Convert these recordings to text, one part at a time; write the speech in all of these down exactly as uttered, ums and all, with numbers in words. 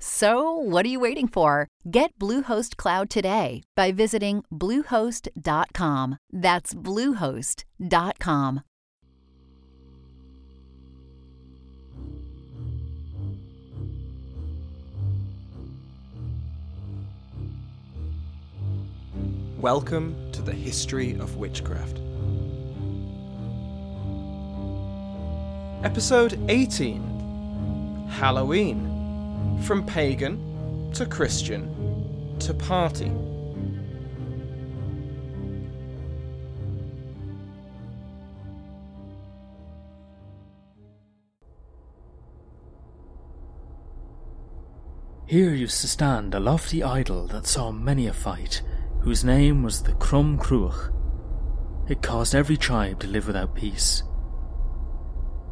So, what are you waiting for? Get Bluehost Cloud today by visiting Bluehost dot com. That's Bluehost dot com. Welcome to the History of Witchcraft. Episode eighteen, Halloween. From pagan to Christian to party. Here used to stand a lofty idol that saw many a fight, whose name was the Crom Cruach. It caused every tribe to live without peace.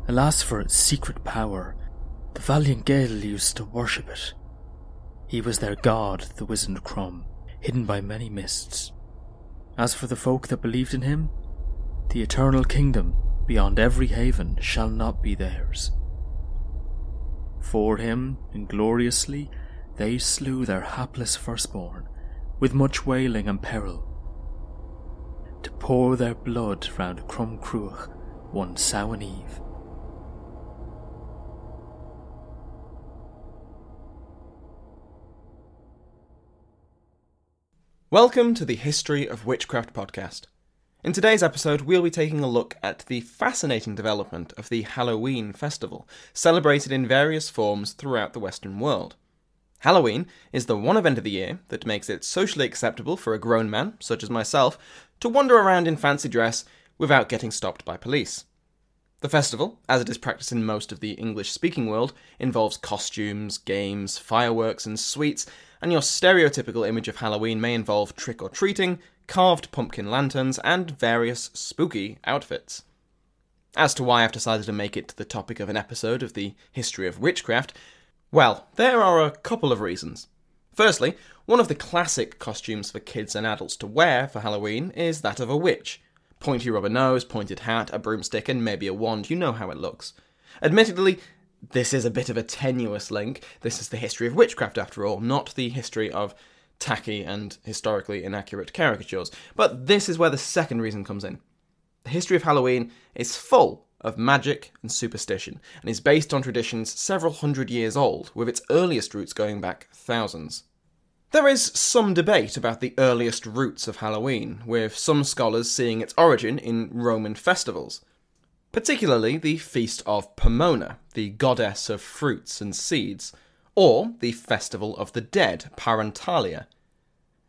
Alas for its secret power, the valiant Gael used to worship it. He was their god, the wizened Crom, hidden by many mists. As for the folk that believed in him, the eternal kingdom beyond every haven shall not be theirs. For him, ingloriously, they slew their hapless firstborn, with much wailing and peril. To pour their blood round Crom Cruach one Samhain Eve. Welcome to the History of Witchcraft podcast. In today's episode, we'll be taking a look at the fascinating development of the Halloween festival, celebrated in various forms throughout the Western world. Halloween is the one event of the year that makes it socially acceptable for a grown man, such as myself, to wander around in fancy dress without getting stopped by police. The festival, as it is practiced in most of the English-speaking world, involves costumes, games, fireworks and sweets, and your stereotypical image of Halloween may involve trick-or-treating, carved pumpkin lanterns, and various spooky outfits. As to why I've decided to make it the topic of an episode of the History of Witchcraft, well, there are a couple of reasons. Firstly, one of the classic costumes for kids and adults to wear for Halloween is that of a witch. Pointy rubber nose, pointed hat, a broomstick, and maybe a wand, you know how it looks. Admittedly, this is a bit of a tenuous link. This is the history of witchcraft, after all, not the history of tacky and historically inaccurate caricatures. But this is where the second reason comes in. The history of Halloween is full of magic and superstition, and is based on traditions several hundred years old, with its earliest roots going back thousands. There is some debate about the earliest roots of Halloween, with some scholars seeing its origin in Roman festivals. Particularly the Feast of Pomona, the goddess of fruits and seeds, or the Festival of the Dead, Parentalia.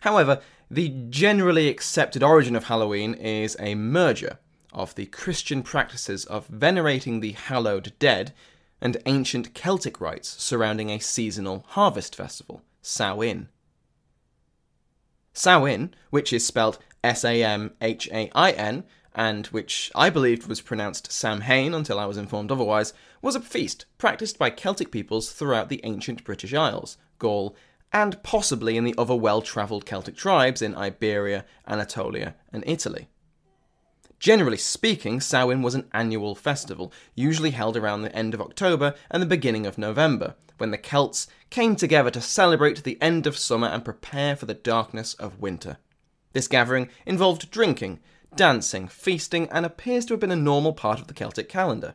However, the generally accepted origin of Halloween is a merger of the Christian practices of venerating the hallowed dead and ancient Celtic rites surrounding a seasonal harvest festival, Samhain. Samhain, which is spelled S A M H A I N, and which I believed was pronounced Samhain until I was informed otherwise, was a feast practised by Celtic peoples throughout the ancient British Isles, Gaul, and possibly in the other well-travelled Celtic tribes in Iberia, Anatolia, and Italy. Generally speaking, Samhain was an annual festival, usually held around the end of October and the beginning of November, when the Celts came together to celebrate the end of summer and prepare for the darkness of winter. This gathering involved drinking, dancing, feasting, and appears to have been a normal part of the Celtic calendar.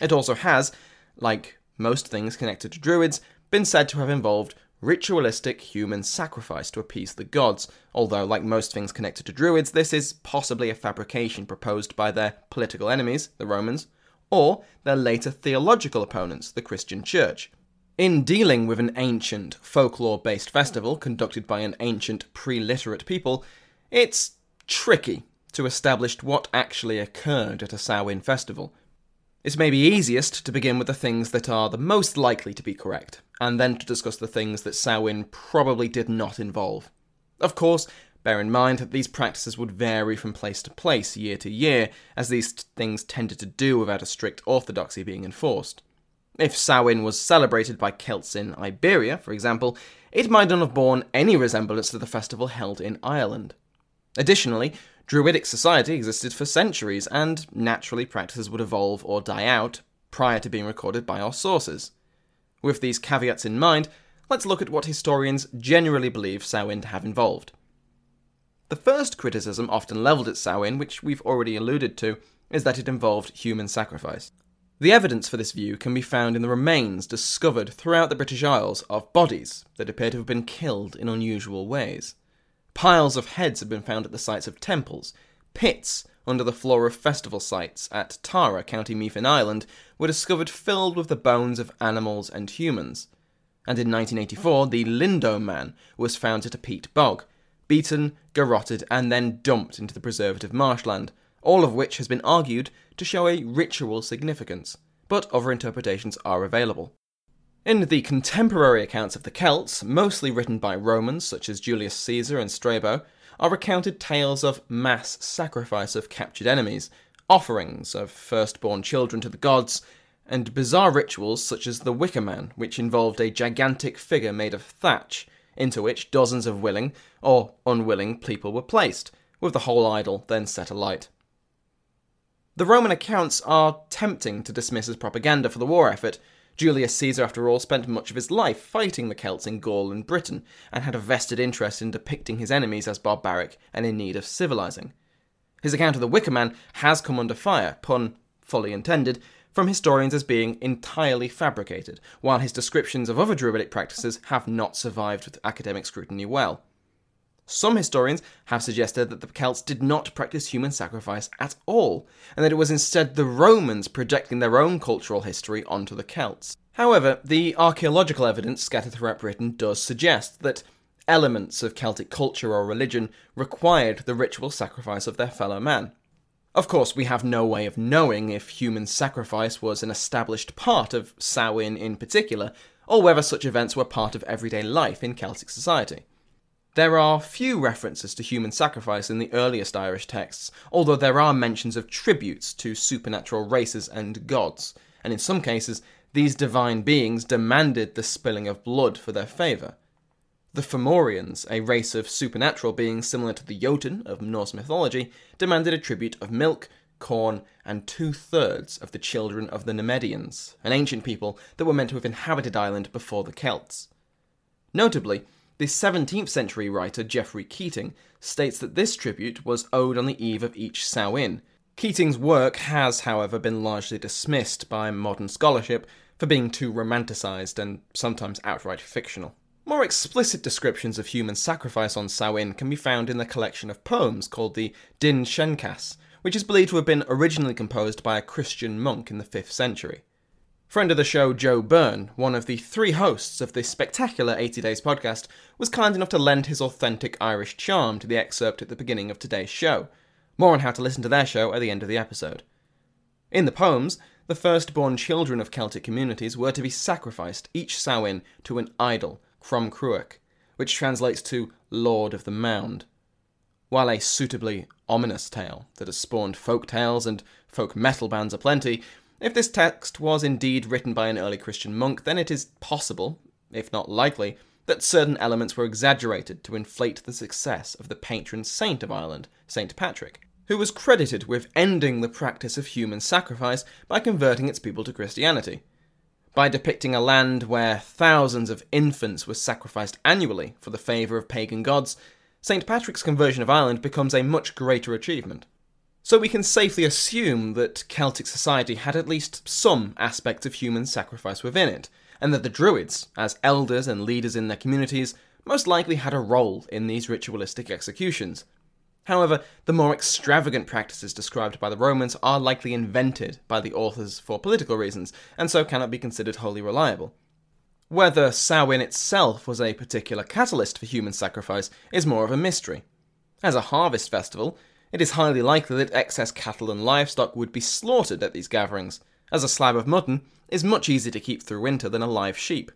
It also has, like most things connected to Druids, been said to have involved ritualistic human sacrifice to appease the gods, although, like most things connected to Druids, this is possibly a fabrication proposed by their political enemies, the Romans, or their later theological opponents, the Christian Church. In dealing with an ancient, folklore-based festival conducted by an ancient, pre-literate people, it's tricky to establish what actually occurred at a Samhain festival. It's maybe easiest to begin with the things that are the most likely to be correct, and then to discuss the things that Samhain probably did not involve. Of course, bear in mind that these practices would vary from place to place, year to year, as these t- things tended to do without a strict orthodoxy being enforced. If Samhain was celebrated by Celts in Iberia, for example, it might not have borne any resemblance to the festival held in Ireland. Additionally, Druidic society existed for centuries, and naturally practices would evolve or die out prior to being recorded by our sources. With these caveats in mind, let's look at what historians generally believe Samhain to have involved. The first criticism often levelled at Samhain, which we've already alluded to, is that it involved human sacrifice. The evidence for this view can be found in the remains discovered throughout the British Isles of bodies that appear to have been killed in unusual ways. Piles of heads have been found at the sites of temples. Pits under the floor of festival sites at Tara, County Meath in Ireland, were discovered filled with the bones of animals and humans. And in nineteen eighty-four, the Lindow Man was found at a peat bog, beaten, garroted, and then dumped into the preservative marshland, all of which has been argued to show a ritual significance, but other interpretations are available. In the contemporary accounts of the Celts, mostly written by Romans such as Julius Caesar and Strabo, are recounted tales of mass sacrifice of captured enemies, offerings of firstborn children to the gods, and bizarre rituals such as the Wicker Man, which involved a gigantic figure made of thatch, into which dozens of willing, or unwilling, people were placed, with the whole idol then set alight. The Roman accounts are tempting to dismiss as propaganda for the war effort. Julius Caesar, after all, spent much of his life fighting the Celts in Gaul and Britain, and had a vested interest in depicting his enemies as barbaric and in need of civilising. His account of the Wicker Man has come under fire, pun fully intended, from historians as being entirely fabricated, while his descriptions of other Druidic practices have not survived with academic scrutiny well. Some historians have suggested that the Celts did not practice human sacrifice at all, and that it was instead the Romans projecting their own cultural history onto the Celts. However, the archaeological evidence scattered throughout Britain does suggest that elements of Celtic culture or religion required the ritual sacrifice of their fellow man. Of course, we have no way of knowing if human sacrifice was an established part of Samhain in particular, or whether such events were part of everyday life in Celtic society. There are few references to human sacrifice in the earliest Irish texts, although there are mentions of tributes to supernatural races and gods, and in some cases, these divine beings demanded the spilling of blood for their favour. The Fomorians, a race of supernatural beings similar to the Jotun of Norse mythology, demanded a tribute of milk, corn, and two-thirds of the children of the Nemedians, an ancient people that were meant to have inhabited Ireland before the Celts. Notably, the seventeenth century writer Geoffrey Keating states that this tribute was owed on the eve of each Samhain. Keating's work has, however, been largely dismissed by modern scholarship for being too romanticised and sometimes outright fictional. More explicit descriptions of human sacrifice on Samhain can be found in the collection of poems called the Dinnshenchas, which is believed to have been originally composed by a Christian monk in the fifth century. Friend of the show Joe Byrne, one of the three hosts of the spectacular eighty days podcast, was kind enough to lend his authentic Irish charm to the excerpt at the beginning of today's show. More on how to listen to their show at the end of the episode. In the poems, the firstborn children of Celtic communities were to be sacrificed each Samhain to an idol, Crom Cruach, which translates to Lord of the Mound. While a suitably ominous tale that has spawned folk tales and folk metal bands aplenty, if this text was indeed written by an early Christian monk, then it is possible, if not likely, that certain elements were exaggerated to inflate the success of the patron saint of Ireland, Saint Patrick, who was credited with ending the practice of human sacrifice by converting its people to Christianity. By depicting a land where thousands of infants were sacrificed annually for the favour of pagan gods, Saint Patrick's conversion of Ireland becomes a much greater achievement. So we can safely assume that Celtic society had at least some aspects of human sacrifice within it, and that the Druids, as elders and leaders in their communities, most likely had a role in these ritualistic executions. However, the more extravagant practices described by the Romans are likely invented by the authors for political reasons, and so cannot be considered wholly reliable. Whether Samhain itself was a particular catalyst for human sacrifice is more of a mystery. As a harvest festival, it is highly likely that excess cattle and livestock would be slaughtered at these gatherings, as a slab of mutton is much easier to keep through winter than a live sheep.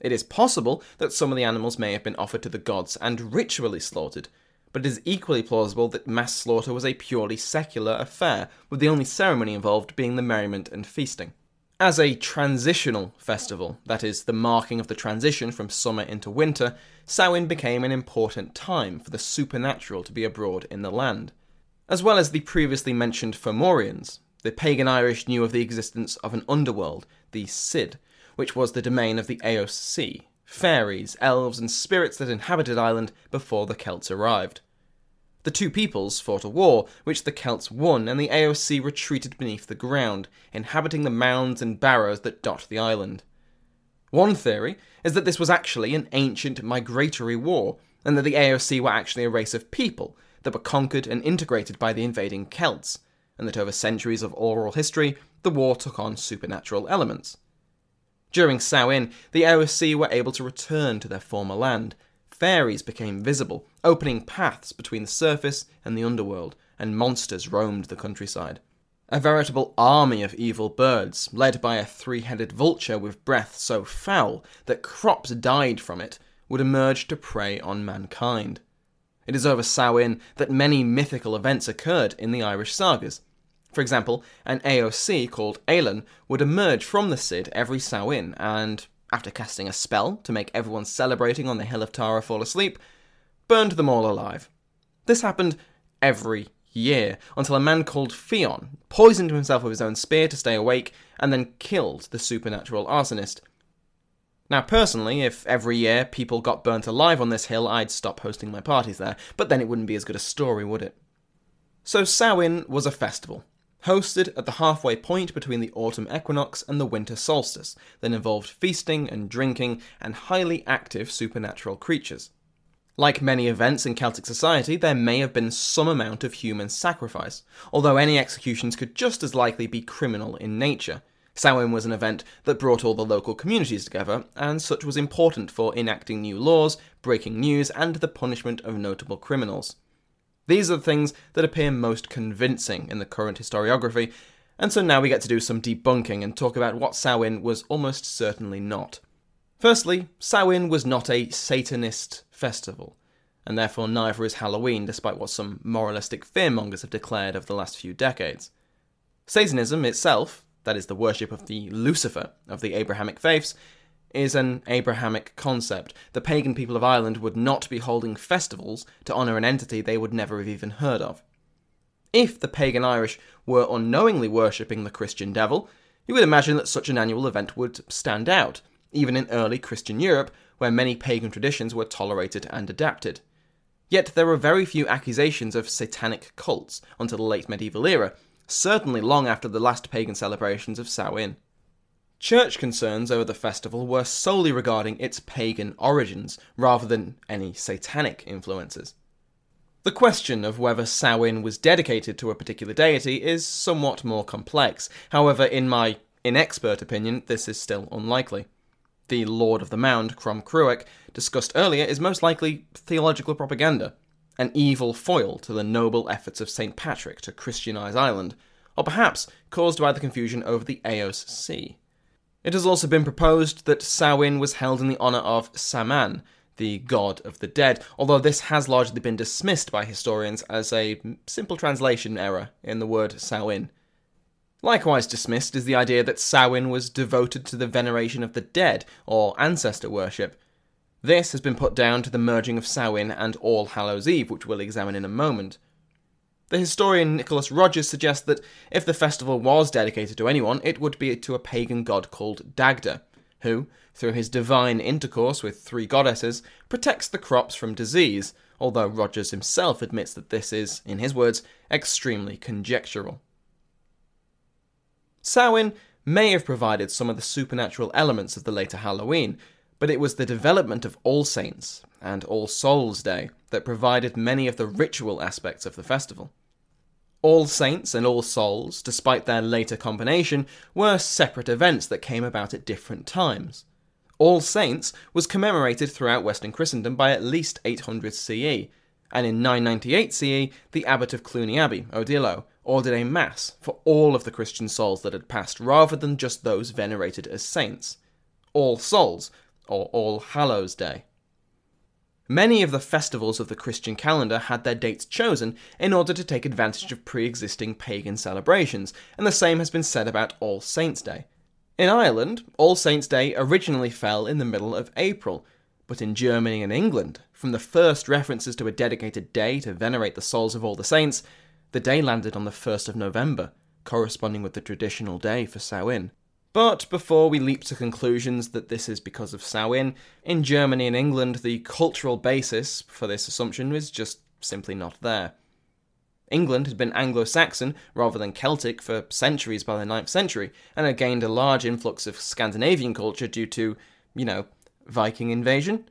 It is possible that some of the animals may have been offered to the gods and ritually slaughtered, but it is equally plausible that mass slaughter was a purely secular affair, with the only ceremony involved being the merriment and feasting. As a transitional festival, that is, the marking of the transition from summer into winter, Samhain became an important time for the supernatural to be abroad in the land. As well as the previously mentioned Fomorians, the pagan Irish knew of the existence of an underworld, the Cid, which was the domain of the Aos Si, fairies, elves and spirits that inhabited Ireland before the Celts arrived. The two peoples fought a war, which the Celts won, and the Aos Si retreated beneath the ground, inhabiting the mounds and barrows that dot the island. One theory is that this was actually an ancient migratory war, and that the Aos Si were actually a race of people that were conquered and integrated by the invading Celts, and that over centuries of oral history, the war took on supernatural elements. During Samhain, the Aos Si were able to return to their former land. Fairies became visible, opening paths between the surface and the underworld, and monsters roamed the countryside. A veritable army of evil birds, led by a three-headed vulture with breath so foul that crops died from it, would emerge to prey on mankind. It is over Samhain that many mythical events occurred in the Irish sagas. For example, an Aos Si called Aelan would emerge from the Cid every Samhain and, after casting a spell to make everyone celebrating on the hill of Tara fall asleep, burned them all alive. This happened every year, until a man called Fionn poisoned himself with his own spear to stay awake and then killed the supernatural arsonist. Now personally, if every year people got burnt alive on this hill, I'd stop hosting my parties there, but then it wouldn't be as good a story, would it? So Samhain was a festival, hosted at the halfway point between the autumn equinox and the winter solstice, that involved feasting and drinking and highly active supernatural creatures. Like many events in Celtic society, there may have been some amount of human sacrifice, although any executions could just as likely be criminal in nature. Samhain was an event that brought all the local communities together, and such was important for enacting new laws, breaking news, and the punishment of notable criminals. These are the things that appear most convincing in the current historiography, and so now we get to do some debunking and talk about what Samhain was almost certainly not. Firstly, Samhain was not a Satanist festival, and therefore neither is Halloween, despite what some moralistic fearmongers have declared over the last few decades. Satanism itself, that is the worship of the Lucifer of the Abrahamic faiths, is an Abrahamic concept. The pagan people of Ireland would not be holding festivals to honour an entity they would never have even heard of. If the pagan Irish were unknowingly worshipping the Christian devil, you would imagine that such an annual event would stand out, even in early Christian Europe, where many pagan traditions were tolerated and adapted. Yet there are very few accusations of satanic cults until the late medieval era, certainly long after the last pagan celebrations of Samhain. Church concerns over the festival were solely regarding its pagan origins, rather than any satanic influences. The question of whether Samhain was dedicated to a particular deity is somewhat more complex. However, in my inexpert opinion, this is still unlikely. The Lord of the Mound, Crom Cruach, discussed earlier, is most likely theological propaganda, an evil foil to the noble efforts of Saint Patrick to Christianise Ireland, or perhaps caused by the confusion over the Aos Si. It has also been proposed that Samhain was held in the honour of Samhain, the god of the dead, although this has largely been dismissed by historians as a simple translation error in the word Samhain. Likewise dismissed is the idea that Samhain was devoted to the veneration of the dead, or ancestor worship. This has been put down to the merging of Samhain and All Hallows' Eve, which we'll examine in a moment. The historian Nicholas Rogers suggests that if the festival was dedicated to anyone, it would be to a pagan god called Dagda, who, through his divine intercourse with three goddesses, protects the crops from disease, although Rogers himself admits that this is, in his words, extremely conjectural. Samhain may have provided some of the supernatural elements of the later Halloween, but it was the development of All Saints and All Souls' Day that provided many of the ritual aspects of the festival. All Saints and All Souls, despite their later combination, were separate events that came about at different times. All Saints was commemorated throughout Western Christendom by at least eight hundred C E, and in nine ninety-eight C E, the abbot of Cluny Abbey, Odillo, ordered a mass for all of the Christian souls that had passed, rather than just those venerated as saints. All Souls, or All Hallows Day. Many of the festivals of the Christian calendar had their dates chosen in order to take advantage of pre-existing pagan celebrations, and the same has been said about All Saints' Day. In Ireland, All Saints' Day originally fell in the middle of April, but in Germany and England, from the first references to a dedicated day to venerate the souls of all the saints, the day landed on the first of November, corresponding with the traditional day for Samhain. But before we leap to conclusions that this is because of Samhain, in Germany and England the cultural basis for this assumption is just simply not there. England had been Anglo-Saxon rather than Celtic for centuries by the ninth century, and had gained a large influx of Scandinavian culture due to, you know, Viking invasion,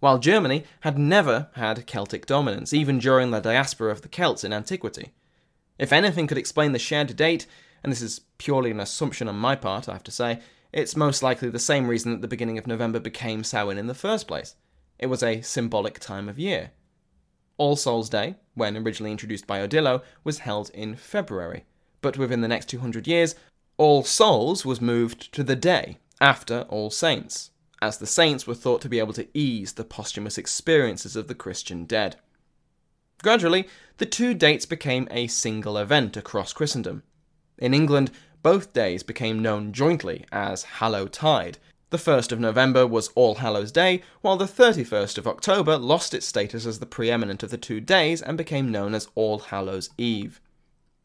while Germany had never had Celtic dominance, even during the diaspora of the Celts in antiquity. If anything could explain the shared date, and this is purely an assumption on my part, I have to say, it's most likely the same reason that the beginning of November became Samhain in the first place. It was a symbolic time of year. All Souls' Day, when originally introduced by Odillo, was held in February, but within the next two hundred years, All Souls was moved to the day after All Saints, as the saints were thought to be able to ease the posthumous experiences of the Christian dead. Gradually, the two dates became a single event across Christendom. In England, both days became known jointly as Hallowtide. The first of November was All Hallows' Day, while the thirty-first of October lost its status as the preeminent of the two days and became known as All Hallows' Eve.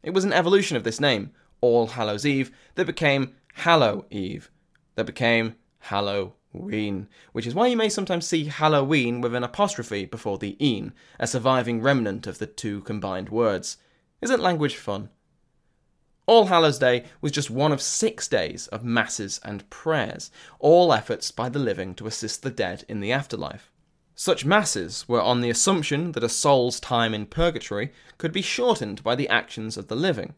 It was an evolution of this name, All Hallows' Eve, that became Hallow Eve, that became Halloween, which is why you may sometimes see Halloween with an apostrophe before the een, a surviving remnant of the two combined words. Isn't language fun? All Hallows' Day was just one of six days of masses and prayers, all efforts by the living to assist the dead in the afterlife. Such masses were on the assumption that a soul's time in purgatory could be shortened by the actions of the living.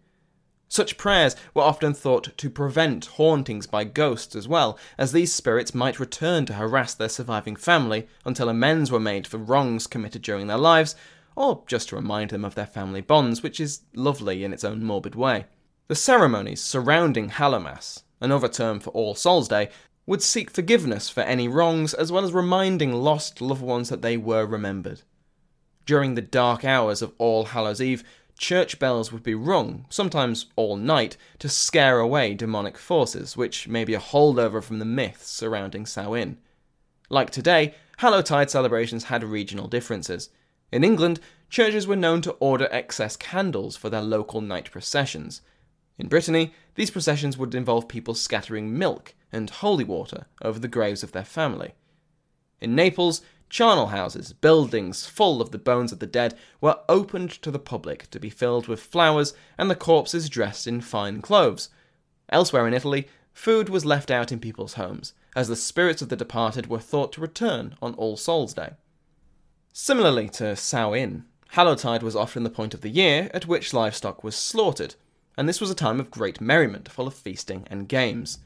Such prayers were often thought to prevent hauntings by ghosts as well, as these spirits might return to harass their surviving family until amends were made for wrongs committed during their lives, or just to remind them of their family bonds, which is lovely in its own morbid way. The ceremonies surrounding Hallowmas, another term for All Souls' Day, would seek forgiveness for any wrongs, as well as reminding lost loved ones that they were remembered. During the dark hours of All Hallows' Eve, church bells would be rung, sometimes all night, to scare away demonic forces, which may be a holdover from the myths surrounding Samhain. Like today, Hallowtide celebrations had regional differences. In England, churches were known to order excess candles for their local night processions. In Brittany, these processions would involve people scattering milk and holy water over the graves of their family. In Naples, charnel houses, buildings full of the bones of the dead, were opened to the public to be filled with flowers and the corpses dressed in fine clothes. Elsewhere in Italy, food was left out in people's homes, as the spirits of the departed were thought to return on All Souls' Day. Similarly to Samhain, Hallowtide was often the point of the year at which livestock was slaughtered, and this was a time of great merriment, full of feasting and games.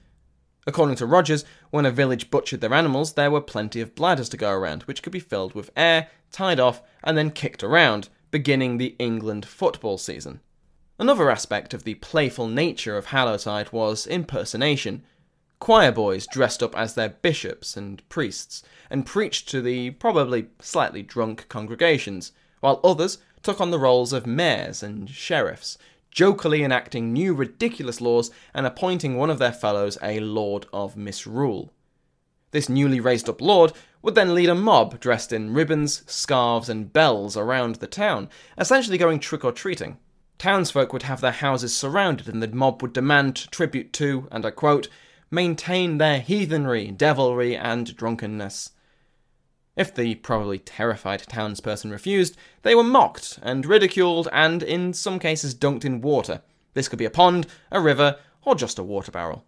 According to Rogers, when a village butchered their animals, there were plenty of bladders to go around, which could be filled with air, tied off, and then kicked around, beginning the England football season. Another aspect of the playful nature of Hallowtide was impersonation. Choir boys dressed up as their bishops and priests, and preached to the probably slightly drunk congregations, while others took on the roles of mayors and sheriffs, jokily enacting new ridiculous laws and appointing one of their fellows a Lord of Misrule. This newly raised-up lord would then lead a mob dressed in ribbons, scarves, and bells around the town, essentially going trick-or-treating. Townsfolk would have their houses surrounded, and the mob would demand tribute to, and I quote, maintain their heathenry, devilry, and drunkenness. If the probably terrified townsperson refused, they were mocked and ridiculed and, in some cases, dunked in water. This could be a pond, a river, or just a water barrel.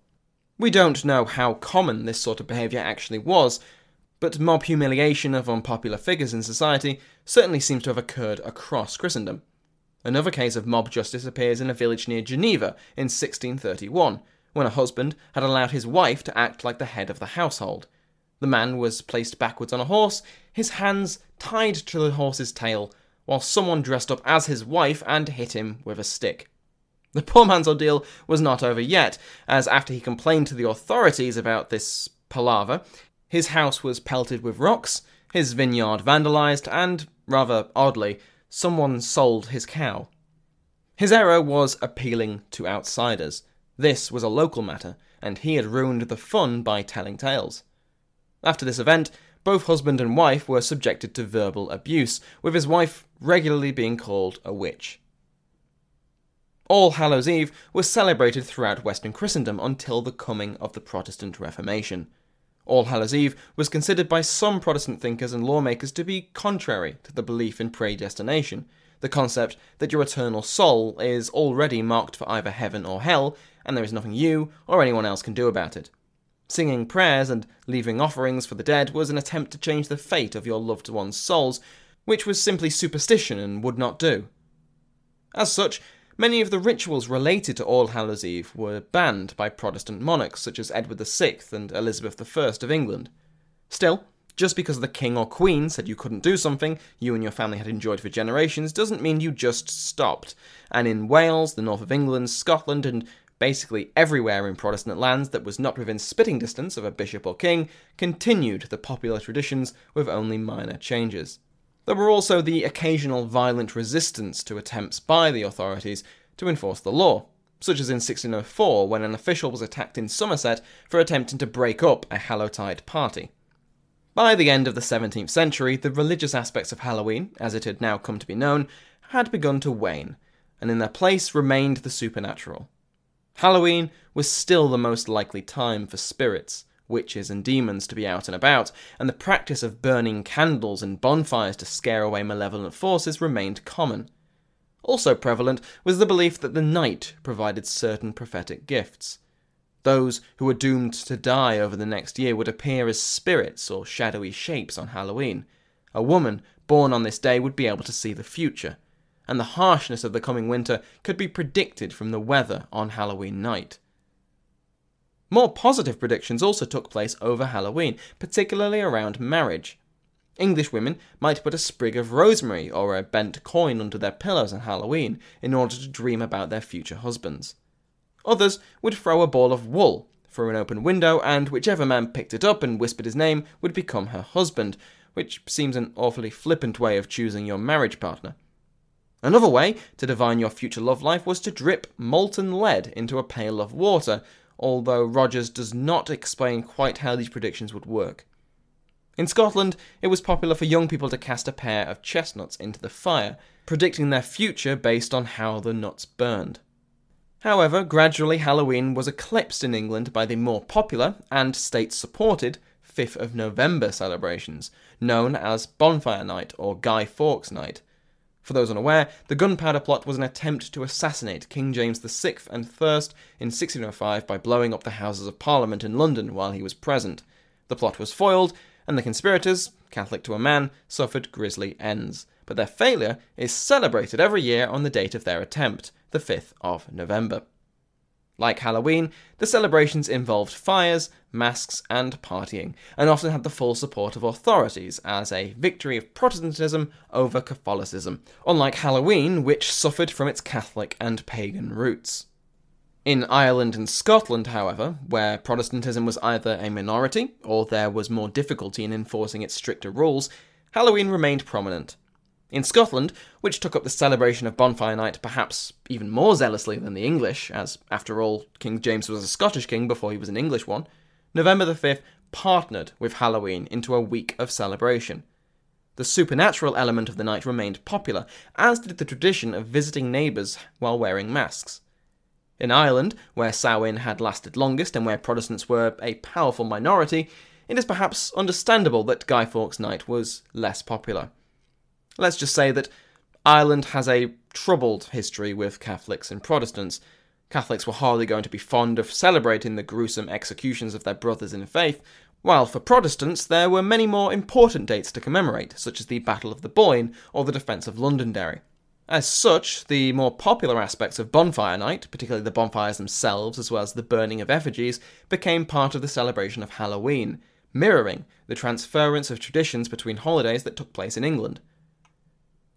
We don't know how common this sort of behaviour actually was, but mob humiliation of unpopular figures in society certainly seems to have occurred across Christendom. Another case of mob justice appears in a village near Geneva in sixteen thirty-one, when a husband had allowed his wife to act like the head of the household. The man was placed backwards on a horse, his hands tied to the horse's tail, while someone dressed up as his wife and hit him with a stick. The poor man's ordeal was not over yet, as after he complained to the authorities about this palaver, his house was pelted with rocks, his vineyard vandalised, and, rather oddly, someone sold his cow. His error was appealing to outsiders. This was a local matter, and he had ruined the fun by telling tales. After this event, both husband and wife were subjected to verbal abuse, with his wife regularly being called a witch. All Hallows' Eve was celebrated throughout Western Christendom until the coming of the Protestant Reformation. All Hallows' Eve was considered by some Protestant thinkers and lawmakers to be contrary to the belief in predestination, the concept that your eternal soul is already marked for either heaven or hell, and there is nothing you or anyone else can do about it. Singing prayers and leaving offerings for the dead was an attempt to change the fate of your loved one's souls, which was simply superstition and would not do. As such, many of the rituals related to All Hallows' Eve were banned by Protestant monarchs such as Edward the Sixth and Elizabeth the First of England. Still, just because the king or queen said you couldn't do something you and your family had enjoyed for generations doesn't mean you just stopped, and in Wales, the north of England, Scotland, and basically everywhere in Protestant lands that was not within spitting distance of a bishop or king, continued the popular traditions with only minor changes. There were also the occasional violent resistance to attempts by the authorities to enforce the law, such as in sixteen oh four when an official was attacked in Somerset for attempting to break up a Hallowtide party. By the end of the seventeenth century, the religious aspects of Halloween, as it had now come to be known, had begun to wane, and in their place remained the supernatural. Halloween was still the most likely time for spirits, witches and demons to be out and about, and the practice of burning candles and bonfires to scare away malevolent forces remained common. Also prevalent was the belief that the night provided certain prophetic gifts. Those who were doomed to die over the next year would appear as spirits or shadowy shapes on Halloween. A woman born on this day would be able to see the future, and the harshness of the coming winter could be predicted from the weather on Halloween night. More positive predictions also took place over Halloween, particularly around marriage. English women might put a sprig of rosemary or a bent coin under their pillows on Halloween in order to dream about their future husbands. Others would throw a ball of wool through an open window, and whichever man picked it up and whispered his name would become her husband, which seems an awfully flippant way of choosing your marriage partner. Another way to divine your future love life was to drip molten lead into a pail of water, although Rogers does not explain quite how these predictions would work. In Scotland, it was popular for young people to cast a pair of chestnuts into the fire, predicting their future based on how the nuts burned. However, gradually Halloween was eclipsed in England by the more popular, and state-supported, fifth of November celebrations, known as Bonfire Night or Guy Fawkes Night. For those unaware, the Gunpowder Plot was an attempt to assassinate King James the Sixth and Thirst in sixteen oh five by blowing up the Houses of Parliament in London while he was present. The plot was foiled, and the conspirators, Catholic to a man, suffered grisly ends. But their failure is celebrated every year on the date of their attempt, the fifth of November. Like Halloween, the celebrations involved fires, masks, and partying, and often had the full support of authorities as a victory of Protestantism over Catholicism, unlike Halloween, which suffered from its Catholic and pagan roots. In Ireland and Scotland, however, where Protestantism was either a minority, or there was more difficulty in enforcing its stricter rules, Halloween remained prominent. In Scotland, which took up the celebration of Bonfire Night perhaps even more zealously than the English, as, after all, King James was a Scottish king before he was an English one, November the fifth partnered with Halloween into a week of celebration. The supernatural element of the night remained popular, as did the tradition of visiting neighbours while wearing masks. In Ireland, where Samhain had lasted longest and where Protestants were a powerful minority, it is perhaps understandable that Guy Fawkes Night was less popular. Let's just say that Ireland has a troubled history with Catholics and Protestants. Catholics were hardly going to be fond of celebrating the gruesome executions of their brothers in faith, while for Protestants there were many more important dates to commemorate, such as the Battle of the Boyne or the defence of Londonderry. As such, the more popular aspects of Bonfire Night, particularly the bonfires themselves as well as the burning of effigies, became part of the celebration of Halloween, mirroring the transference of traditions between holidays that took place in England.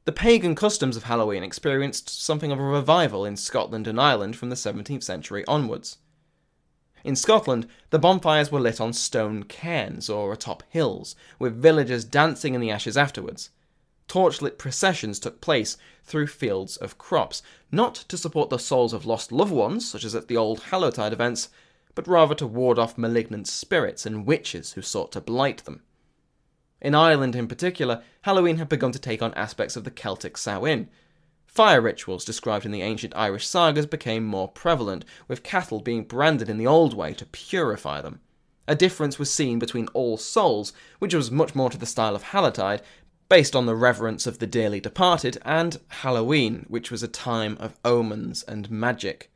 The pagan customs of Halloween experienced something of a revival in Scotland and Ireland from the seventeenth century onwards. In Scotland, the bonfires were lit on stone cairns or atop hills, with villagers dancing in the ashes afterwards. Torchlit processions took place through fields of crops, not to support the souls of lost loved ones, such as at the old Hallowtide events, but rather to ward off malignant spirits and witches who sought to blight them. In Ireland in particular, Halloween had begun to take on aspects of the Celtic Samhain. Fire rituals described in the ancient Irish sagas became more prevalent, with cattle being branded in the old way to purify them. A difference was seen between All Souls, which was much more to the style of Hallowtide, based on the reverence of the dearly departed, and Halloween, which was a time of omens and magic.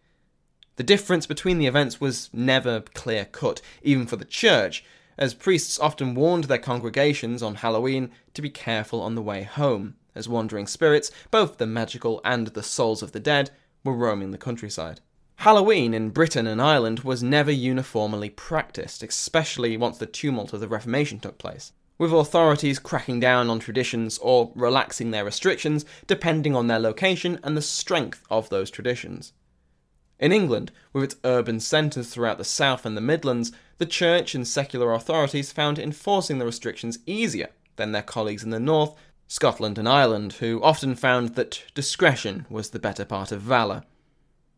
The difference between the events was never clear-cut, even for the church, as priests often warned their congregations on Halloween to be careful on the way home, as wandering spirits, both the magical and the souls of the dead, were roaming the countryside. Halloween in Britain and Ireland was never uniformly practiced, especially once the tumult of the Reformation took place, with authorities cracking down on traditions or relaxing their restrictions depending on their location and the strength of those traditions. In England, with its urban centres throughout the South and the Midlands, the church and secular authorities found enforcing the restrictions easier than their colleagues in the North, Scotland and Ireland, who often found that discretion was the better part of valour.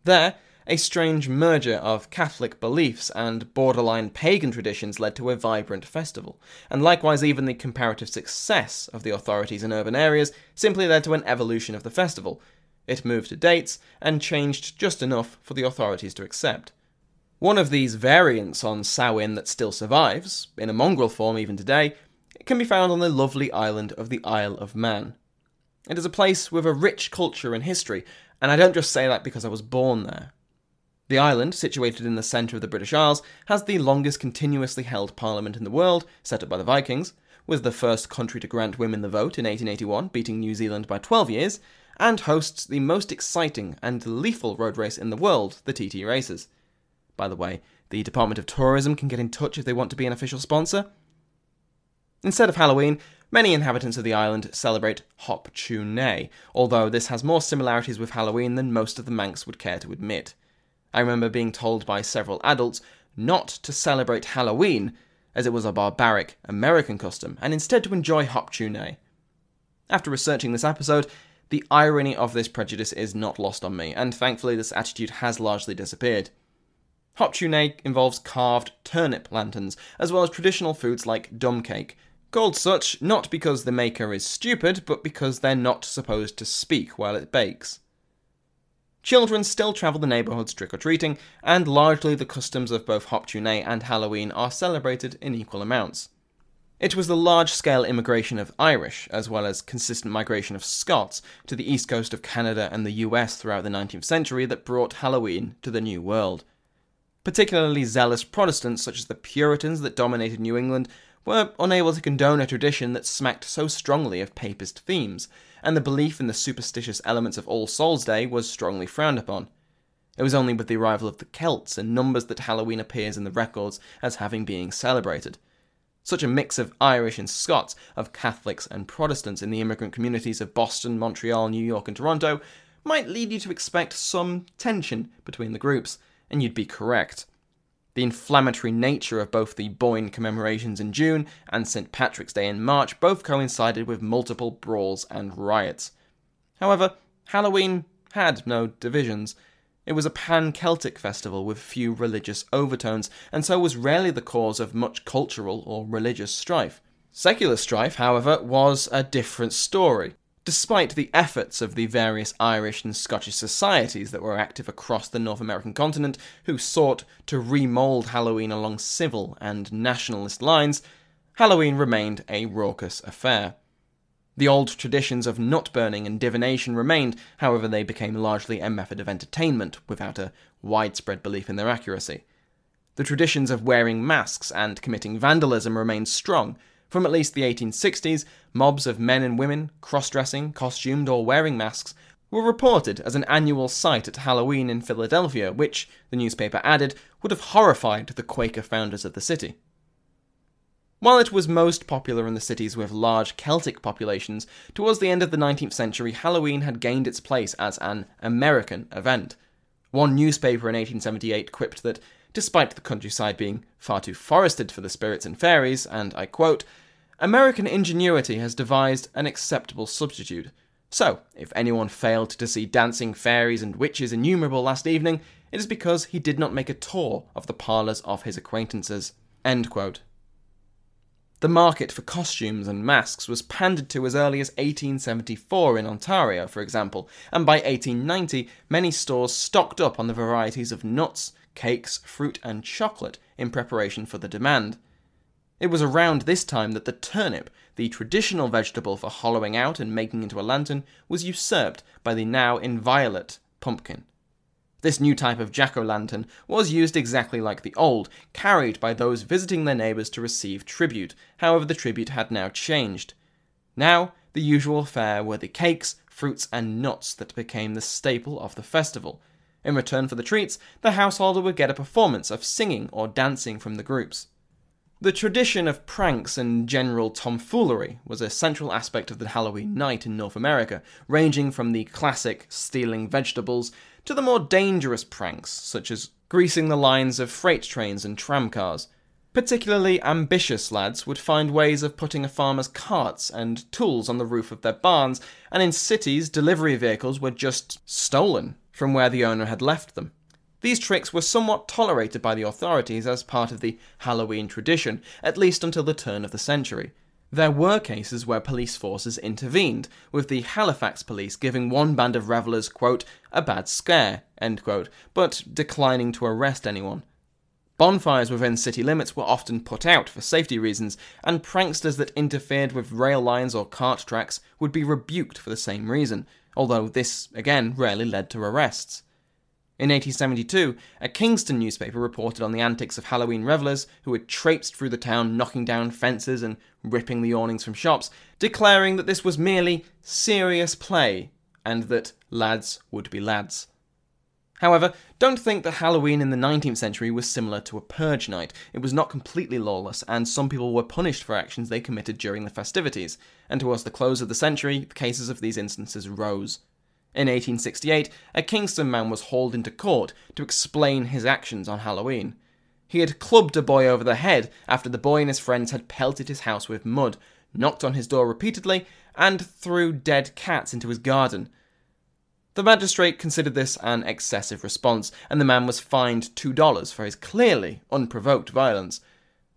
There, a strange merger of Catholic beliefs and borderline pagan traditions led to a vibrant festival, and likewise even the comparative success of the authorities in urban areas simply led to an evolution of the festival. It moved to dates, and changed just enough for the authorities to accept. One of these variants on Samhain that still survives, in a mongrel form even today, can be found on the lovely island of the Isle of Man. It is a place with a rich culture and history, and I don't just say that because I was born there. The island, situated in the centre of the British Isles, has the longest continuously held parliament in the world, set up by the Vikings, was the first country to grant women the vote in eighteen eighty-one, beating New Zealand by twelve years, and hosts the most exciting and lethal road race in the world, the T T races. By the way, the Department of Tourism can get in touch if they want to be an official sponsor. Instead of Halloween, many inhabitants of the island celebrate Hop-tu-Naa, although this has more similarities with Halloween than most of the Manx would care to admit. I remember being told by several adults not to celebrate Halloween, as it was a barbaric American custom, and instead to enjoy Hop-tu-Naa. After researching this episode, the irony of this prejudice is not lost on me, and thankfully this attitude has largely disappeared. Hop-tu-Naa involves carved turnip lanterns, as well as traditional foods like dumb cake, called such not because the maker is stupid, but because they're not supposed to speak while it bakes. Children still travel the neighbourhoods trick-or-treating, and largely the customs of both Hop-tu-Naa and Halloween are celebrated in equal amounts. It was the large-scale immigration of Irish, as well as consistent migration of Scots, to the east coast of Canada and the U S throughout the nineteenth century that brought Halloween to the New World. Particularly zealous Protestants, such as the Puritans that dominated New England, were unable to condone a tradition that smacked so strongly of papist themes, and the belief in the superstitious elements of All Souls' Day was strongly frowned upon. It was only with the arrival of the Celts and numbers that Halloween appears in the records as having been celebrated. Such a mix of Irish and Scots, of Catholics and Protestants in the immigrant communities of Boston, Montreal, New York, and Toronto might lead you to expect some tension between the groups, and you'd be correct. The inflammatory nature of both the Boyne commemorations in June and Saint Patrick's Day in March both coincided with multiple brawls and riots. However, Halloween had no divisions. It was a pan-Celtic festival with few religious overtones, and so was rarely the cause of much cultural or religious strife. Secular strife, however, was a different story. Despite the efforts of the various Irish and Scottish societies that were active across the North American continent, who sought to remould Halloween along civil and nationalist lines, Halloween remained a raucous affair. The old traditions of nut-burning and divination remained, however they became largely a method of entertainment, without a widespread belief in their accuracy. The traditions of wearing masks and committing vandalism remained strong. From at least the eighteen sixties, mobs of men and women, cross-dressing, costumed or wearing masks, were reported as an annual sight at Halloween in Philadelphia, which, the newspaper added, would have horrified the Quaker founders of the city. While it was most popular in the cities with large Celtic populations, towards the end of the nineteenth century, Halloween had gained its place as an American event. One newspaper in eighteen seventy-eight quipped that, despite the countryside being far too forested for the spirits and fairies, and I quote, "American ingenuity has devised an acceptable substitute. So, if anyone failed to see dancing fairies and witches innumerable last evening, it is because he did not make a tour of the parlours of his acquaintances." End quote. The market for costumes and masks was pandered to as early as eighteen seventy-four in Ontario, for example, and by eighteen ninety, many stores stocked up on the varieties of nuts, cakes, fruit and chocolate in preparation for the demand. It was around this time that the turnip, the traditional vegetable for hollowing out and making into a lantern, was usurped by the now inviolate pumpkin. This new type of jack-o'-lantern was used exactly like the old, carried by those visiting their neighbours to receive tribute. However, the tribute had now changed. Now, the usual fare were the cakes, fruits and nuts that became the staple of the festival. In return for the treats, the householder would get a performance of singing or dancing from the groups. The tradition of pranks and general tomfoolery was a central aspect of the Halloween night in North America, ranging from the classic stealing vegetables to the more dangerous pranks, such as greasing the lines of freight trains and tramcars. Particularly ambitious lads would find ways of putting a farmer's carts and tools on the roof of their barns, and in cities, delivery vehicles were just stolen from where the owner had left them. These tricks were somewhat tolerated by the authorities as part of the Halloween tradition, at least until the turn of the century. There were cases where police forces intervened, with the Halifax police giving one band of revellers, quote, "a bad scare," end quote, but declining to arrest anyone. Bonfires within city limits were often put out for safety reasons, and pranksters that interfered with rail lines or cart tracks would be rebuked for the same reason, although this, again, rarely led to arrests. In eighteen seventy-two, a Kingston newspaper reported on the antics of Halloween revellers who had traipsed through the town knocking down fences and ripping the awnings from shops, declaring that this was merely serious play and that lads would be lads. However, don't think that Halloween in the nineteenth century was similar to a purge night. It was not completely lawless, and some people were punished for actions they committed during the festivities, and towards the close of the century, the cases of these instances rose. In eighteen sixty-eight, a Kingston man was hauled into court to explain his actions on Halloween. He had clubbed a boy over the head after the boy and his friends had pelted his house with mud, knocked on his door repeatedly, and threw dead cats into his garden. The magistrate considered this an excessive response, and the man was fined two dollars for his clearly unprovoked violence.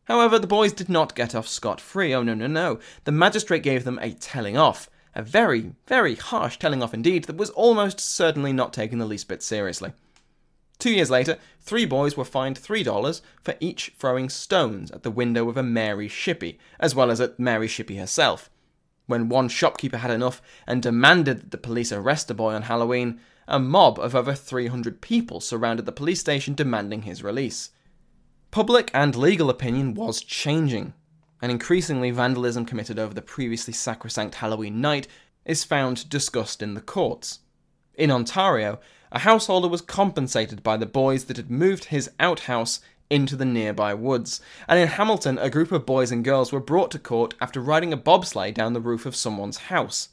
However, the boys did not get off scot-free. Oh no, no, no. The magistrate gave them a telling off. A very, very harsh telling off indeed that was almost certainly not taken the least bit seriously. Two years later, three boys were fined three dollars for each throwing stones at the window of a Mary Shippey, as well as at Mary Shippey herself. When one shopkeeper had enough and demanded that the police arrest a boy on Halloween, a mob of over three hundred people surrounded the police station demanding his release. Public and legal opinion was changing, and increasingly vandalism committed over the previously sacrosanct Halloween night is found discussed in the courts. In Ontario, a householder was compensated by the boys that had moved his outhouse into the nearby woods, and in Hamilton, a group of boys and girls were brought to court after riding a bobsleigh down the roof of someone's house.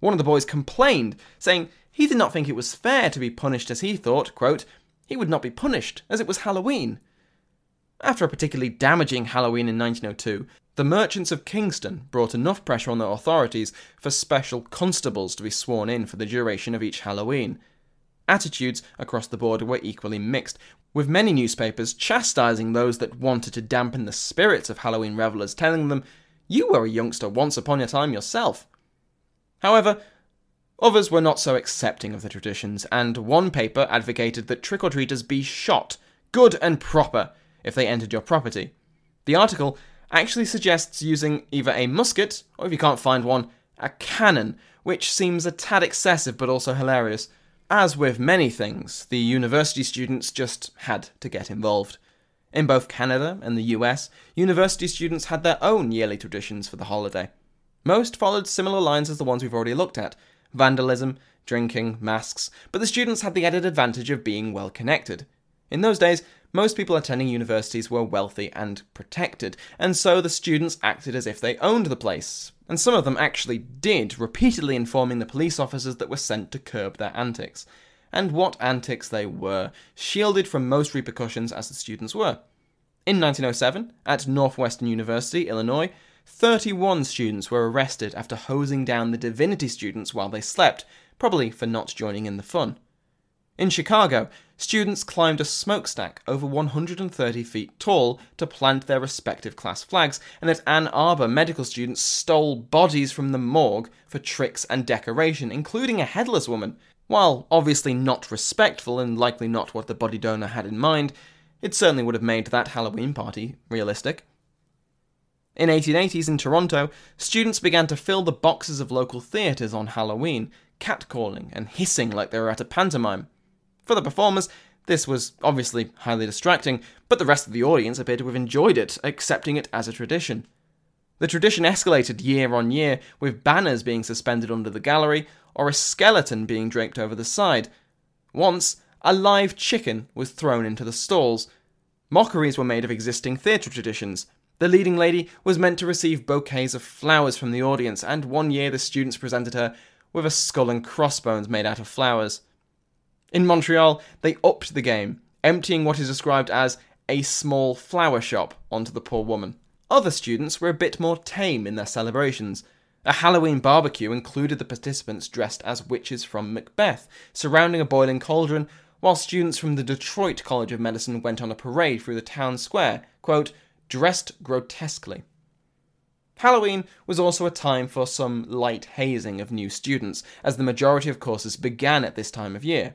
One of the boys complained, saying he did not think it was fair to be punished as he thought, quote, "he would not be punished, as it was Halloween." After a particularly damaging Halloween in nineteen oh two, the merchants of Kingston brought enough pressure on the authorities for special constables to be sworn in for the duration of each Halloween. Attitudes across the board were equally mixed, with many newspapers chastising those that wanted to dampen the spirits of Halloween revellers, telling them, "You were a youngster once upon a time yourself." However, others were not so accepting of the traditions, and one paper advocated that trick-or-treaters be shot, good and proper, if they entered your property. The article actually suggests using either a musket, or if you can't find one, a cannon, which seems a tad excessive but also hilarious. As with many things, the university students just had to get involved. In both Canada and the U S, university students had their own yearly traditions for the holiday. Most followed similar lines as the ones we've already looked at: vandalism, drinking, masks, but the students had the added advantage of being well connected. In those days, most people attending universities were wealthy and protected, and so the students acted as if they owned the place. And some of them actually did, repeatedly informing the police officers that were sent to curb their antics. And what antics they were, shielded from most repercussions as the students were. In nineteen oh seven, at Northwestern University, Illinois, thirty-one students were arrested after hosing down the divinity students while they slept, probably for not joining in the fun. In Chicago, students climbed a smokestack over one hundred thirty feet tall to plant their respective class flags, and at Ann Arbor, medical students stole bodies from the morgue for tricks and decoration, including a headless woman. While obviously not respectful and likely not what the body donor had in mind, it certainly would have made that Halloween party realistic. In eighteen eighties in Toronto, students began to fill the boxes of local theatres on Halloween, catcalling and hissing like they were at a pantomime. For the performers, this was obviously highly distracting, but the rest of the audience appeared to have enjoyed it, accepting it as a tradition. The tradition escalated year on year, with banners being suspended under the gallery, or a skeleton being draped over the side. Once, a live chicken was thrown into the stalls. Mockeries were made of existing theatre traditions. The leading lady was meant to receive bouquets of flowers from the audience, and one year the students presented her with a skull and crossbones made out of flowers. In Montreal, they upped the game, emptying what is described as a small flower shop onto the poor woman. Other students were a bit more tame in their celebrations. A Halloween barbecue included the participants dressed as witches from Macbeth, surrounding a boiling cauldron, while students from the Detroit College of Medicine went on a parade through the town square, quote, dressed grotesquely. Halloween was also a time for some light hazing of new students, as the majority of courses began at this time of year.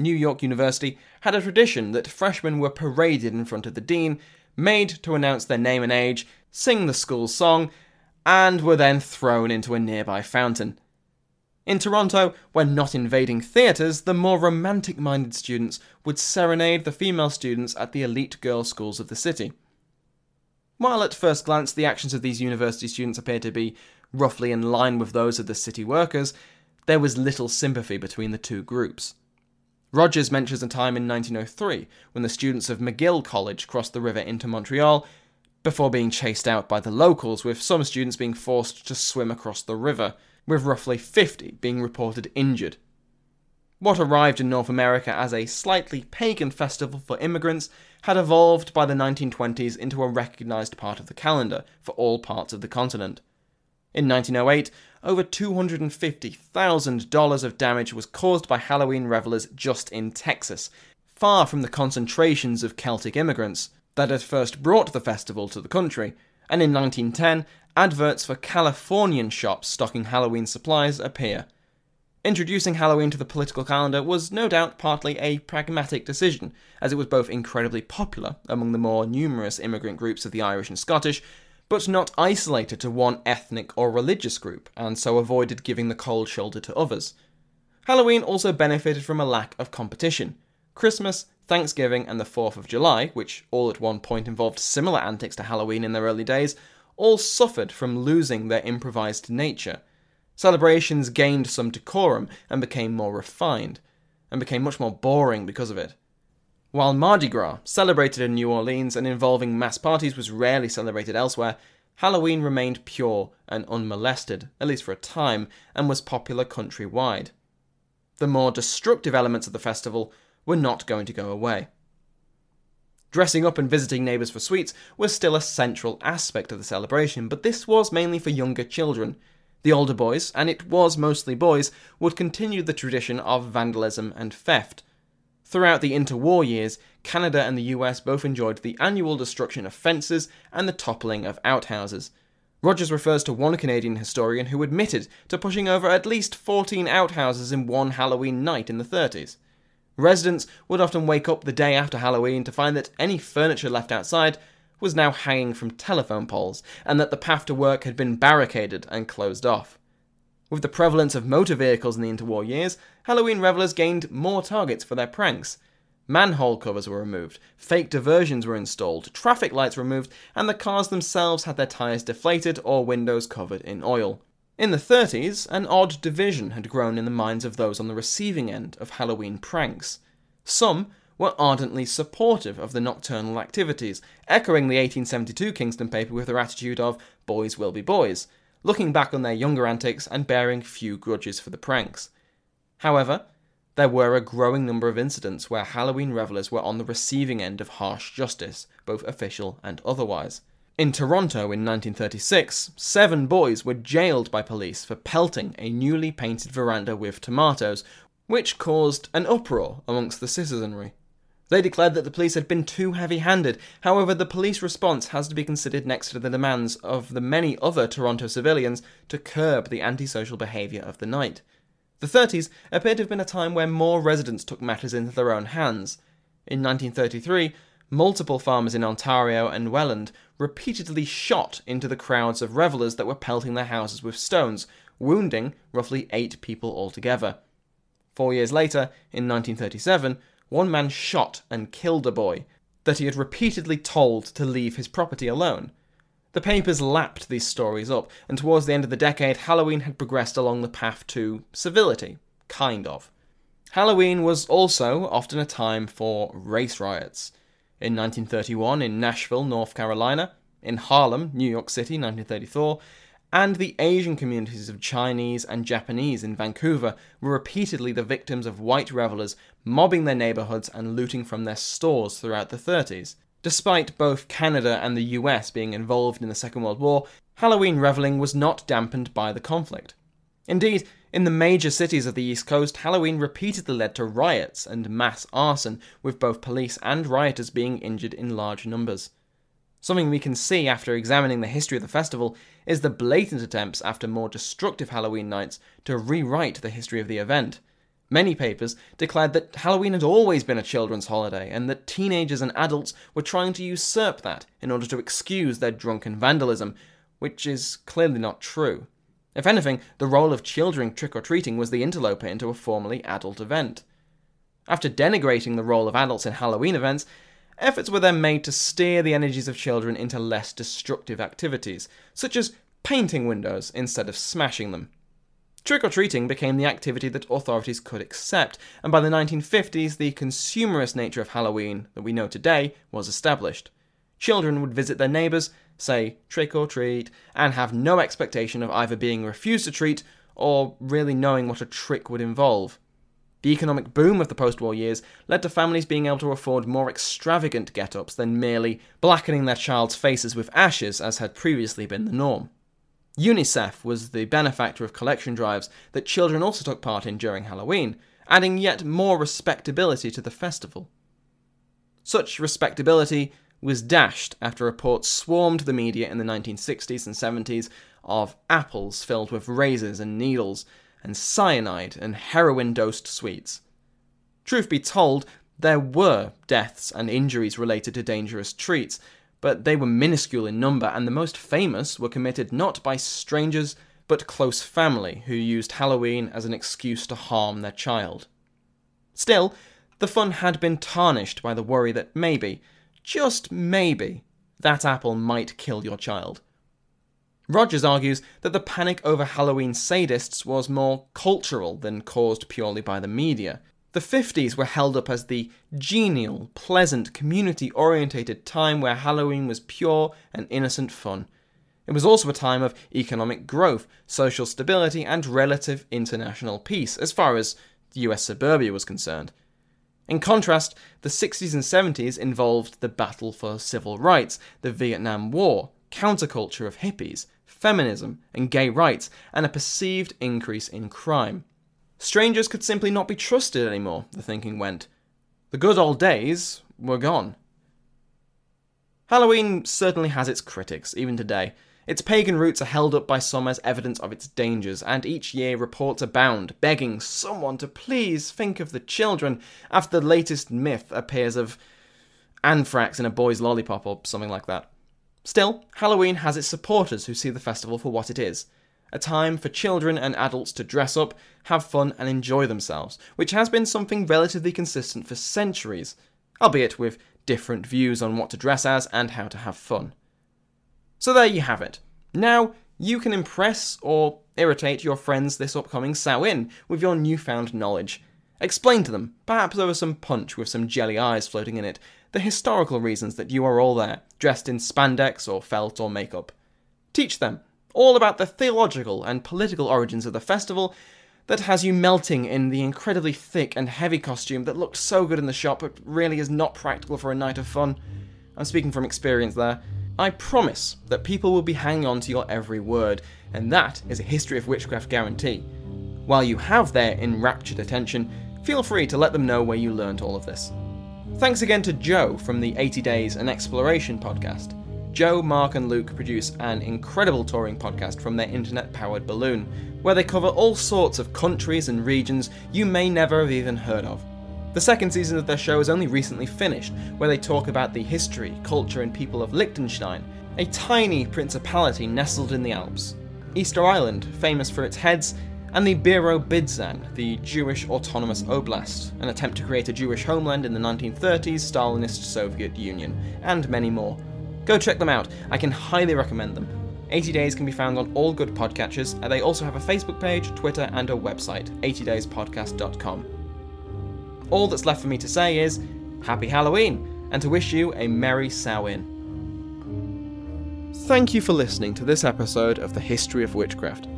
New York University had a tradition that freshmen were paraded in front of the dean, made to announce their name and age, sing the school song, and were then thrown into a nearby fountain. In Toronto, when not invading theatres, the more romantic-minded students would serenade the female students at the elite girls' schools of the city. While at first glance the actions of these university students appear to be roughly in line with those of the city workers, there was little sympathy between the two groups. Rogers mentions a time in nineteen oh three when the students of McGill College crossed the river into Montreal before being chased out by the locals, with some students being forced to swim across the river, with roughly fifty being reported injured. What arrived in North America as a slightly pagan festival for immigrants had evolved by the nineteen twenties into a recognised part of the calendar for all parts of the continent. In nineteen oh eight, over two hundred fifty thousand dollars of damage was caused by Halloween revellers just in Texas, far from the concentrations of Celtic immigrants that had first brought the festival to the country, and in nineteen ten, adverts for Californian shops stocking Halloween supplies appear. Introducing Halloween to the political calendar was no doubt partly a pragmatic decision, as it was both incredibly popular among the more numerous immigrant groups of the Irish and Scottish, but not isolated to one ethnic or religious group, and so avoided giving the cold shoulder to others. Halloween also benefited from a lack of competition. Christmas, Thanksgiving, and the fourth of July, which all at one point involved similar antics to Halloween in their early days, all suffered from losing their improvised nature. Celebrations gained some decorum and became more refined, and became much more boring because of it. While Mardi Gras, celebrated in New Orleans and involving mass parties, was rarely celebrated elsewhere, Halloween remained pure and unmolested, at least for a time, and was popular countrywide. The more destructive elements of the festival were not going to go away. Dressing up and visiting neighbours for sweets was still a central aspect of the celebration, but this was mainly for younger children. The older boys, and it was mostly boys, would continue the tradition of vandalism and theft. Throughout the interwar years, Canada and the U S both enjoyed the annual destruction of fences and the toppling of outhouses. Rogers refers to one Canadian historian who admitted to pushing over at least fourteen outhouses in one Halloween night in the thirties. Residents would often wake up the day after Halloween to find that any furniture left outside was now hanging from telephone poles, and that the path to work had been barricaded and closed off. With the prevalence of motor vehicles in the interwar years, Halloween revellers gained more targets for their pranks. Manhole covers were removed, fake diversions were installed, traffic lights removed, and the cars themselves had their tyres deflated or windows covered in oil. In the thirties, an odd division had grown in the minds of those on the receiving end of Halloween pranks. Some were ardently supportive of the nocturnal activities, echoing the eighteen seventy-two Kingston paper with their attitude of, boys will be boys, looking back on their younger antics and bearing few grudges for the pranks. However, there were a growing number of incidents where Halloween revellers were on the receiving end of harsh justice, both official and otherwise. In Toronto in nineteen thirty-six, seven boys were jailed by police for pelting a newly painted veranda with tomatoes, which caused an uproar amongst the citizenry. They declared that the police had been too heavy-handed. However, the police response has to be considered next to the demands of the many other Toronto civilians to curb the antisocial behaviour of the night. The thirties appear to have been a time where more residents took matters into their own hands. In nineteen thirty-three, multiple farmers in Ontario and Welland repeatedly shot into the crowds of revellers that were pelting their houses with stones, wounding roughly eight people altogether. Four years later, in nineteen thirty-seven, one man shot and killed a boy that he had repeatedly told to leave his property alone. The papers lapped these stories up, and towards the end of the decade, Halloween had progressed along the path to civility, kind of. Halloween was also often a time for race riots. In nineteen thirty-one in Nashville, North Carolina, in Harlem, New York City, nineteen thirty-four, and the Asian communities of Chinese and Japanese in Vancouver were repeatedly the victims of white revellers mobbing their neighbourhoods and looting from their stores throughout the thirties. Despite both Canada and the U S being involved in the Second World War, Halloween revelling was not dampened by the conflict. Indeed, in the major cities of the East Coast, Halloween repeatedly led to riots and mass arson, with both police and rioters being injured in large numbers. Something we can see after examining the history of the festival is the blatant attempts after more destructive Halloween nights to rewrite the history of the event. Many papers declared that Halloween had always been a children's holiday, and that teenagers and adults were trying to usurp that in order to excuse their drunken vandalism, which is clearly not true. If anything, the role of children trick-or-treating was the interloper into a formerly adult event. After denigrating the role of adults in Halloween events, efforts were then made to steer the energies of children into less destructive activities, such as painting windows instead of smashing them. Trick-or-treating became the activity that authorities could accept, and by the nineteen fifties, the consumerist nature of Halloween that we know today was established. Children would visit their neighbours, say, trick-or-treat, and have no expectation of either being refused a treat or really knowing what a trick would involve. The economic boom of the post-war years led to families being able to afford more extravagant get-ups than merely blackening their child's faces with ashes, as had previously been the norm. UNICEF was the benefactor of collection drives that children also took part in during Halloween, adding yet more respectability to the festival. Such respectability was dashed after reports swarmed the media in the nineteen sixties and seventies of apples filled with razors and needles, and cyanide and heroin-dosed sweets. Truth be told, there were deaths and injuries related to dangerous treats, but they were minuscule in number, and the most famous were committed not by strangers, but close family, who used Halloween as an excuse to harm their child. Still, the fun had been tarnished by the worry that maybe, just maybe, that apple might kill your child. Rogers argues that the panic over Halloween sadists was more cultural than caused purely by the media. The fifties were held up as the genial, pleasant, community-orientated time where Halloween was pure and innocent fun. It was also a time of economic growth, social stability, and relative international peace, as far as U S suburbia was concerned. In contrast, the sixties and seventies involved the battle for civil rights, the Vietnam War, counterculture of hippies, feminism, and gay rights, and a perceived increase in crime. Strangers could simply not be trusted anymore, the thinking went. The good old days were gone. Halloween certainly has its critics, even today. Its pagan roots are held up by some as evidence of its dangers, and each year reports abound, begging someone to please think of the children, after the latest myth appears of anthrax in a boy's lollipop or something like that. Still, Halloween has its supporters who see the festival for what it is. A time for children and adults to dress up, have fun, and enjoy themselves, which has been something relatively consistent for centuries, albeit with different views on what to dress as and how to have fun. So there you have it. Now, you can impress or irritate your friends this upcoming Samhain with your newfound knowledge. Explain to them, perhaps over some punch with some jelly eyes floating in it, the historical reasons that you are all there, dressed in spandex or felt or makeup. Teach them all about the theological and political origins of the festival that has you melting in the incredibly thick and heavy costume that looks so good in the shop but really is not practical for a night of fun. I'm speaking from experience there. I promise that people will be hanging on to your every word, and that is a History of Witchcraft guarantee. While you have their enraptured attention, feel free to let them know where you learnt all of this. Thanks again to Joe from the eighty Days and Exploration podcast. Joe, Mark and Luke produce an incredible touring podcast from their internet-powered balloon, where they cover all sorts of countries and regions you may never have even heard of. The second season of their show has only recently finished, where they talk about the history, culture and people of Liechtenstein, a tiny principality nestled in the Alps, Easter Island, famous for its heads, and the Biro Bidzan, the Jewish Autonomous Oblast, an attempt to create a Jewish homeland in the nineteen thirties Stalinist Soviet Union, and many more. Go check them out, I can highly recommend them. eighty Days can be found on all good podcatchers, and they also have a Facebook page, Twitter and a website, eighty days podcast dot com. All that's left for me to say is, Happy Halloween, and to wish you a Merry Samhain. Thank you for listening to this episode of the History of Witchcraft.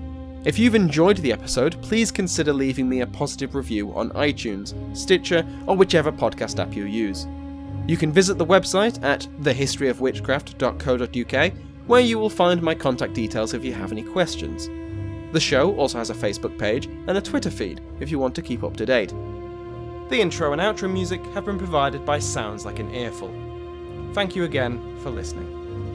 If you've enjoyed the episode, please consider leaving me a positive review on iTunes, Stitcher, or whichever podcast app you use. You can visit the website at the history of witchcraft dot co dot u k, where you will find my contact details if you have any questions. The show also has a Facebook page and a Twitter feed if you want to keep up to date. The intro and outro music have been provided by Sounds Like an Earful. Thank you again for listening.